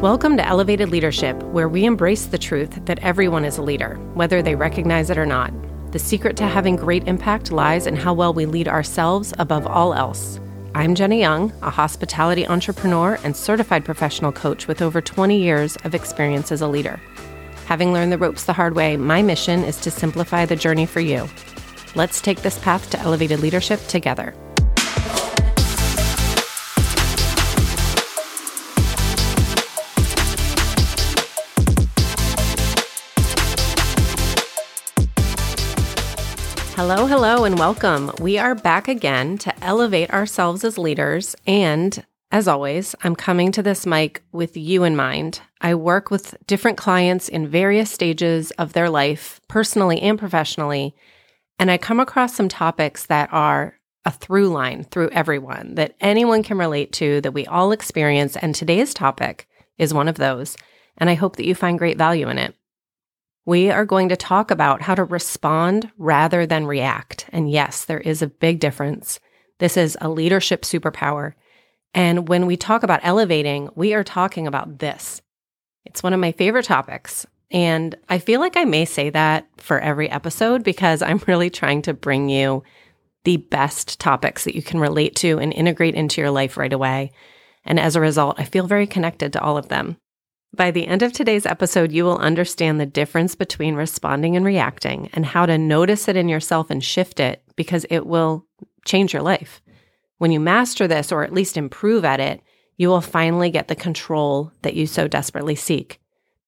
Welcome to Elevated Leadership, where we embrace the truth that everyone is a leader, whether they recognize it or not. The secret to having great impact lies in how well we lead ourselves above all else. I'm Jenna Young, a hospitality entrepreneur and certified professional coach with over 20 years of experience as a leader. Having learned the ropes the hard way, my mission is to simplify the journey for you. Let's take this path to elevated leadership together. Hello, hello, and welcome. We are back again to elevate ourselves as leaders. And as always, I'm coming to this mic with you in mind. I work with different clients in various stages of their life, personally and professionally. And I come across some topics that are a through line through everyone, that anyone can relate to, that we all experience. And today's topic is one of those. And I hope that you find great value in it. We are going to talk about how to respond rather than react. And yes, there is a big difference. This is a leadership superpower. And when we talk about elevating, we are talking about this. It's one of my favorite topics. And I feel like I may say that for every episode because I'm really trying to bring you the best topics that you can relate to and integrate into your life right away. And as a result, I feel very connected to all of them. By the end of today's episode, you will understand the difference between responding and reacting and how to notice it in yourself and shift it because it will change your life. When you master this, or at least improve at it, you will finally get the control that you so desperately seek.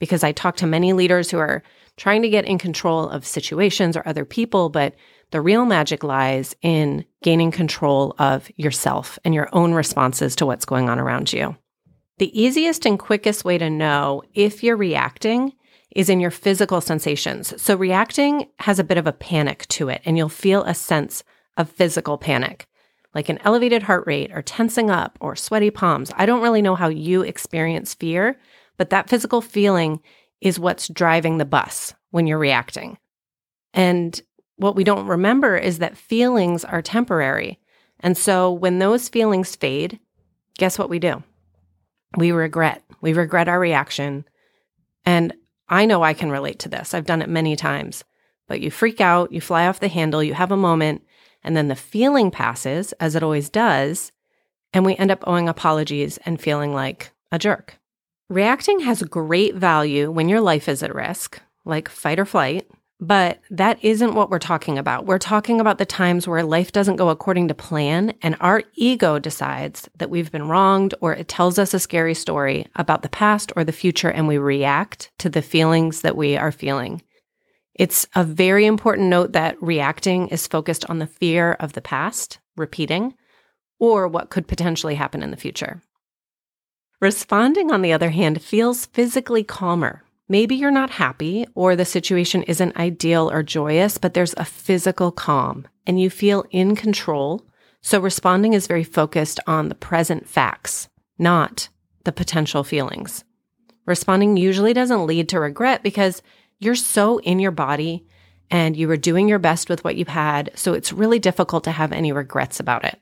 Because I talk to many leaders who are trying to get in control of situations or other people, but the real magic lies in gaining control of yourself and your own responses to what's going on around you. The easiest and quickest way to know if you're reacting is in your physical sensations. So reacting has a bit of a panic to it, and you'll feel a sense of physical panic, like an elevated heart rate or tensing up or sweaty palms. I don't really know how you experience fear, but that physical feeling is what's driving the bus when you're reacting. And what we don't remember is that feelings are temporary. And so when those feelings fade, guess what we do? We regret our reaction. And I know I can relate to this. I've done it many times. But you freak out, you fly off the handle, you have a moment, and then the feeling passes, as it always does, and we end up owing apologies and feeling like a jerk. Reacting has great value when your life is at risk, like fight or flight, but that isn't what we're talking about. We're talking about the times where life doesn't go according to plan and our ego decides that we've been wronged, or it tells us a scary story about the past or the future, and we react to the feelings that we are feeling. It's a very important note that reacting is focused on the fear of the past repeating or what could potentially happen in the future. Responding, on the other hand, feels physically calmer. Maybe you're not happy or the situation isn't ideal or joyous, but there's a physical calm and you feel in control. So responding is very focused on the present facts, not the potential feelings. Responding usually doesn't lead to regret because you're so in your body and you were doing your best with what you had. So it's really difficult to have any regrets about it.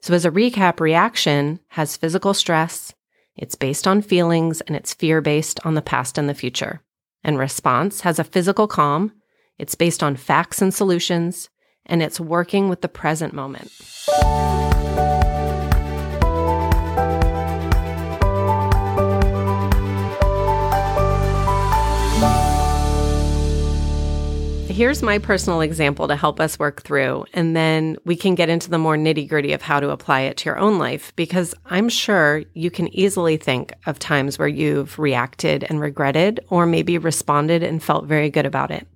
So as a recap, reaction has physical stress. It's based on feelings, and it's fear-based on the past and the future. And response has a physical calm. It's based on facts and solutions, and it's working with the present moment. Here's my personal example to help us work through, and then we can get into the more nitty-gritty of how to apply it to your own life, because I'm sure you can easily think of times where you've reacted and regretted, or maybe responded and felt very good about it.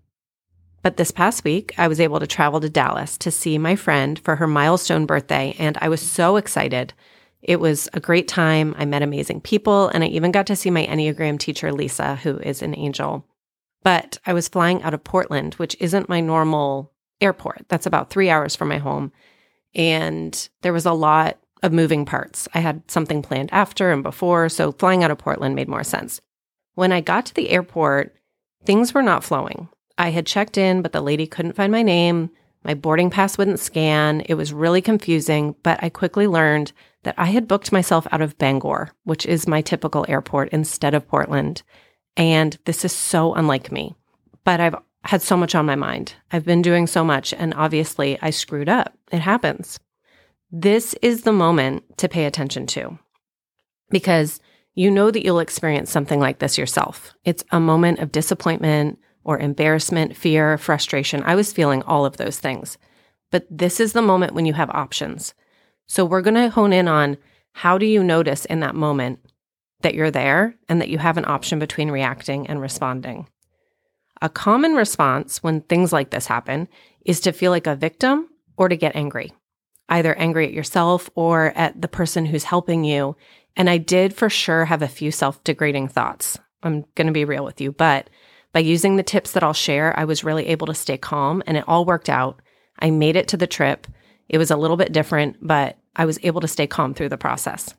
But this past week, I was able to travel to Dallas to see my friend for her milestone birthday, and I was so excited. It was a great time. I met amazing people, and I even got to see my Enneagram teacher, Lisa, who is an angel. But I was flying out of Portland, which isn't my normal airport. That's about 3 hours from my home. And there was a lot of moving parts. I had something planned after and before, so flying out of Portland made more sense. When I got to the airport, things were not flowing. I had checked in, but the lady couldn't find my name. My boarding pass wouldn't scan. It was really confusing, but I quickly learned that I had booked myself out of Bangor, which is my typical airport, instead of Portland. And this is so unlike me, but I've had so much on my mind. I've been doing so much, and obviously I screwed up. It happens. This is the moment to pay attention to, because you know that you'll experience something like this yourself. It's a moment of disappointment or embarrassment, fear, frustration. I was feeling all of those things. But this is the moment when you have options. So we're going to hone in on, how do you notice in that moment that you're there and that you have an option between reacting and responding? A common response when things like this happen is to feel like a victim or to get angry, either angry at yourself or at the person who's helping you. And I did for sure have a few self-degrading thoughts. I'm going to be real with you, but by using the tips that I'll share, I was really able to stay calm, and it all worked out. I made it to the trip. It was a little bit different, but I was able to stay calm through the process.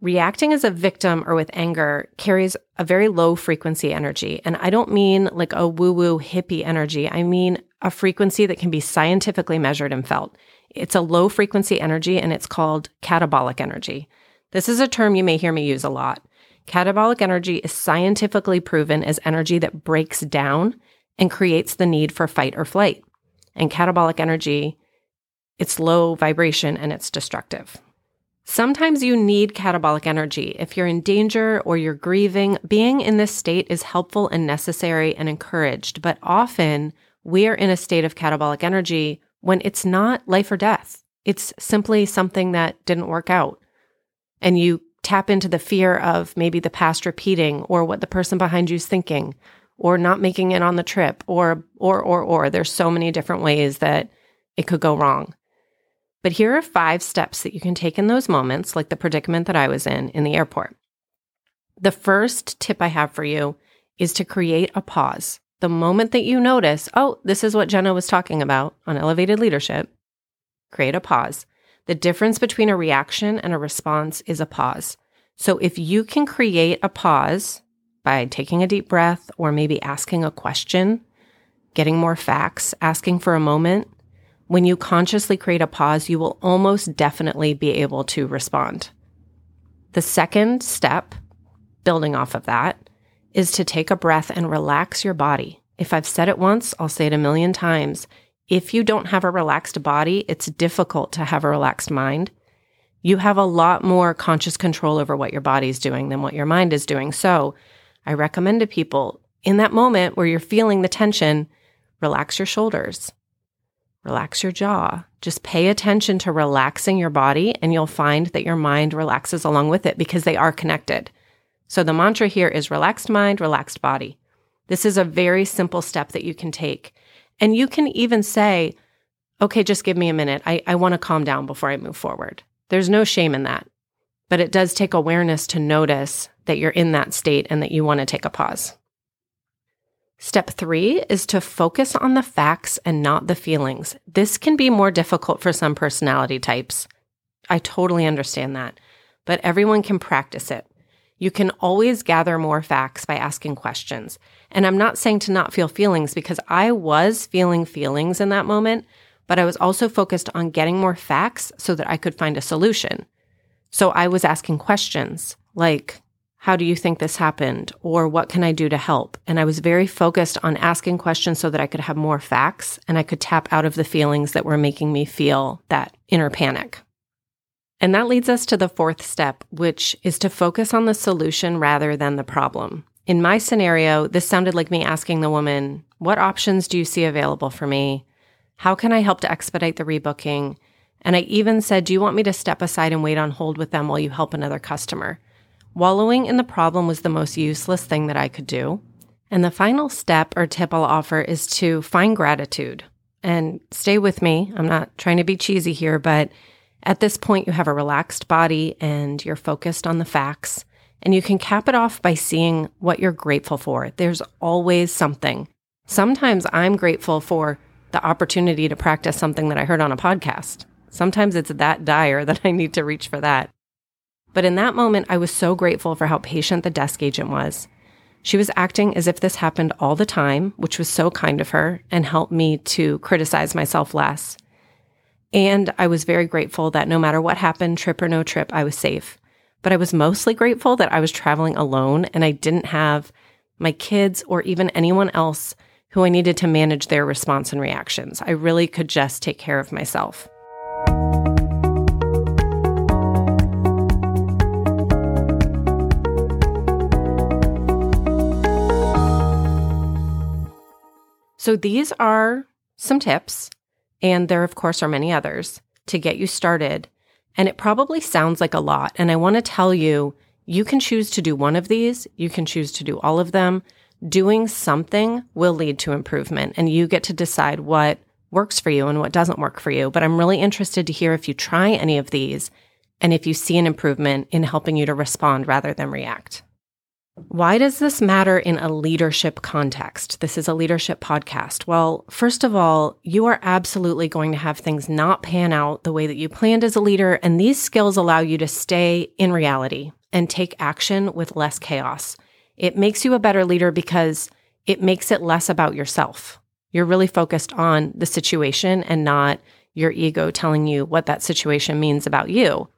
Reacting as a victim or with anger carries a very low frequency energy. And I don't mean like a woo-woo hippie energy. I mean a frequency that can be scientifically measured and felt. It's a low frequency energy, and it's called catabolic energy. This is a term you may hear me use a lot. Catabolic energy is scientifically proven as energy that breaks down and creates the need for fight or flight. And catabolic energy, it's low vibration and it's destructive. Sometimes you need catabolic energy. If you're in danger or you're grieving, being in this state is helpful and necessary and encouraged. But often we are in a state of catabolic energy when it's not life or death. It's simply something that didn't work out. And you tap into the fear of maybe the past repeating, or what the person behind you is thinking, or not making it on the trip, or. There's so many different ways that it could go wrong. But here are 5 steps that you can take in those moments, like the predicament that I was in the airport. The first tip I have for you is to create a pause. The moment that you notice, oh, this is what Jenna was talking about on Elevated Leadership, create a pause. The difference between a reaction and a response is a pause. So if you can create a pause by taking a deep breath, or maybe asking a question, getting more facts, asking for a moment, when you consciously create a pause, you will almost definitely be able to respond. The second step, building off of that, is to take a breath and relax your body. If I've said it once, I'll say it a million times. If you don't have a relaxed body, it's difficult to have a relaxed mind. You have a lot more conscious control over what your body's doing than what your mind is doing. So I recommend to people, in that moment where you're feeling the tension, relax your shoulders, relax your jaw. Just pay attention to relaxing your body, and you'll find that your mind relaxes along with it, because they are connected. So the mantra here is relaxed mind, relaxed body. This is a very simple step that you can take. And you can even say, okay, just give me a minute. I want to calm down before I move forward. There's no shame in that, but it does take awareness to notice that you're in that state and that you want to take a pause. Step 3 is to focus on the facts and not the feelings. This can be more difficult for some personality types. I totally understand that, but everyone can practice it. You can always gather more facts by asking questions. And I'm not saying to not feel feelings, because I was feeling feelings in that moment, but I was also focused on getting more facts so that I could find a solution. So I was asking questions like, how do you think this happened? Or what can I do to help? And I was very focused on asking questions so that I could have more facts and I could tap out of the feelings that were making me feel that inner panic. And that leads us to the 4th step, which is to focus on the solution rather than the problem. In my scenario, this sounded like me asking the woman, what options do you see available for me? How can I help to expedite the rebooking? And I even said, do you want me to step aside and wait on hold with them while you help another customer? Wallowing in the problem was the most useless thing that I could do. And the final step or tip I'll offer is to find gratitude. And stay with me. I'm not trying to be cheesy here, but at this point, you have a relaxed body and you're focused on the facts. And you can cap it off by seeing what you're grateful for. There's always something. Sometimes I'm grateful for the opportunity to practice something that I heard on a podcast. Sometimes it's that dire that I need to reach for that. But in that moment, I was so grateful for how patient the desk agent was. She was acting as if this happened all the time, which was so kind of her and helped me to criticize myself less. And I was very grateful that no matter what happened, trip or no trip, I was safe. But I was mostly grateful that I was traveling alone and I didn't have my kids or even anyone else who I needed to manage their response and reactions. I really could just take care of myself. So these are some tips, and there, of course, are many others to get you started. And it probably sounds like a lot. And I want to tell you, you can choose to do one of these. You can choose to do all of them. Doing something will lead to improvement, and you get to decide what works for you and what doesn't work for you. But I'm really interested to hear if you try any of these and if you see an improvement in helping you to respond rather than react. Why does this matter in a leadership context? This is a leadership podcast. Well, first of all, you are absolutely going to have things not pan out the way that you planned as a leader, and these skills allow you to stay in reality and take action with less chaos. It makes you a better leader because it makes it less about yourself. You're really focused on the situation and not your ego telling you what that situation means about you.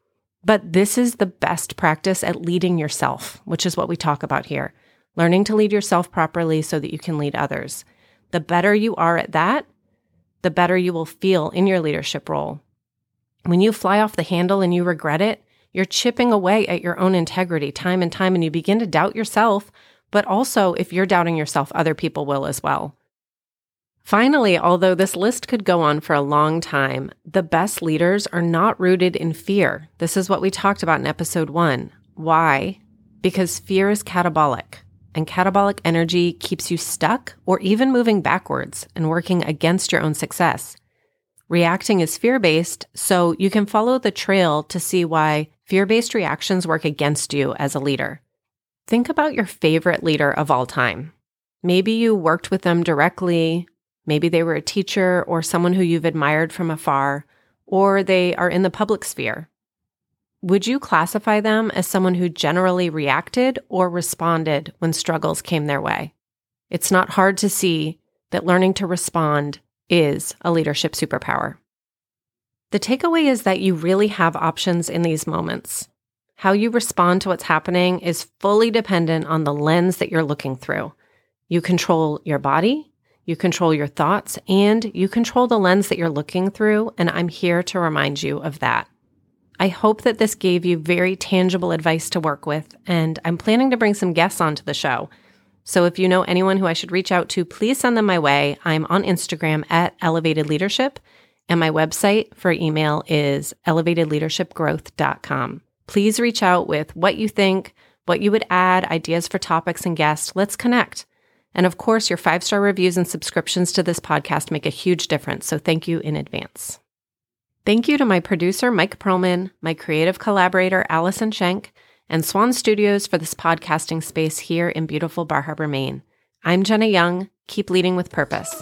But this is the best practice at leading yourself, which is what we talk about here. Learning to lead yourself properly so that you can lead others. The better you are at that, the better you will feel in your leadership role. When you fly off the handle and you regret it, you're chipping away at your own integrity time and time, and you begin to doubt yourself. But also, if you're doubting yourself, other people will as well. Finally, although this list could go on for a long time, the best leaders are not rooted in fear. This is what we talked about in episode 1. Why? Because fear is catabolic, and catabolic energy keeps you stuck or even moving backwards and working against your own success. Reacting is fear-based, so you can follow the trail to see why fear-based reactions work against you as a leader. Think about your favorite leader of all time. Maybe you worked with them directly. Maybe they were a teacher or someone who you've admired from afar, or they are in the public sphere. Would you classify them as someone who generally reacted or responded when struggles came their way? It's not hard to see that learning to respond is a leadership superpower. The takeaway is that you really have options in these moments. How you respond to what's happening is fully dependent on the lens that you're looking through. You control your body, you control your thoughts, and you control the lens that you're looking through, and I'm here to remind you of that. I hope that this gave you very tangible advice to work with, and I'm planning to bring some guests onto the show. So if you know anyone who I should reach out to, please send them my way. I'm on Instagram at Elevated Leadership, and my website for email is elevatedleadershipgrowth.com. Please reach out with what you think, what you would add, ideas for topics and guests. Let's connect. And of course, your 5-star reviews and subscriptions to this podcast make a huge difference, so thank you in advance. Thank you to my producer, Mike Perlman, my creative collaborator, Allison Schenk, and Swan Studios for this podcasting space here in beautiful Bar Harbor, Maine. I'm Jenna Young. Keep leading with purpose.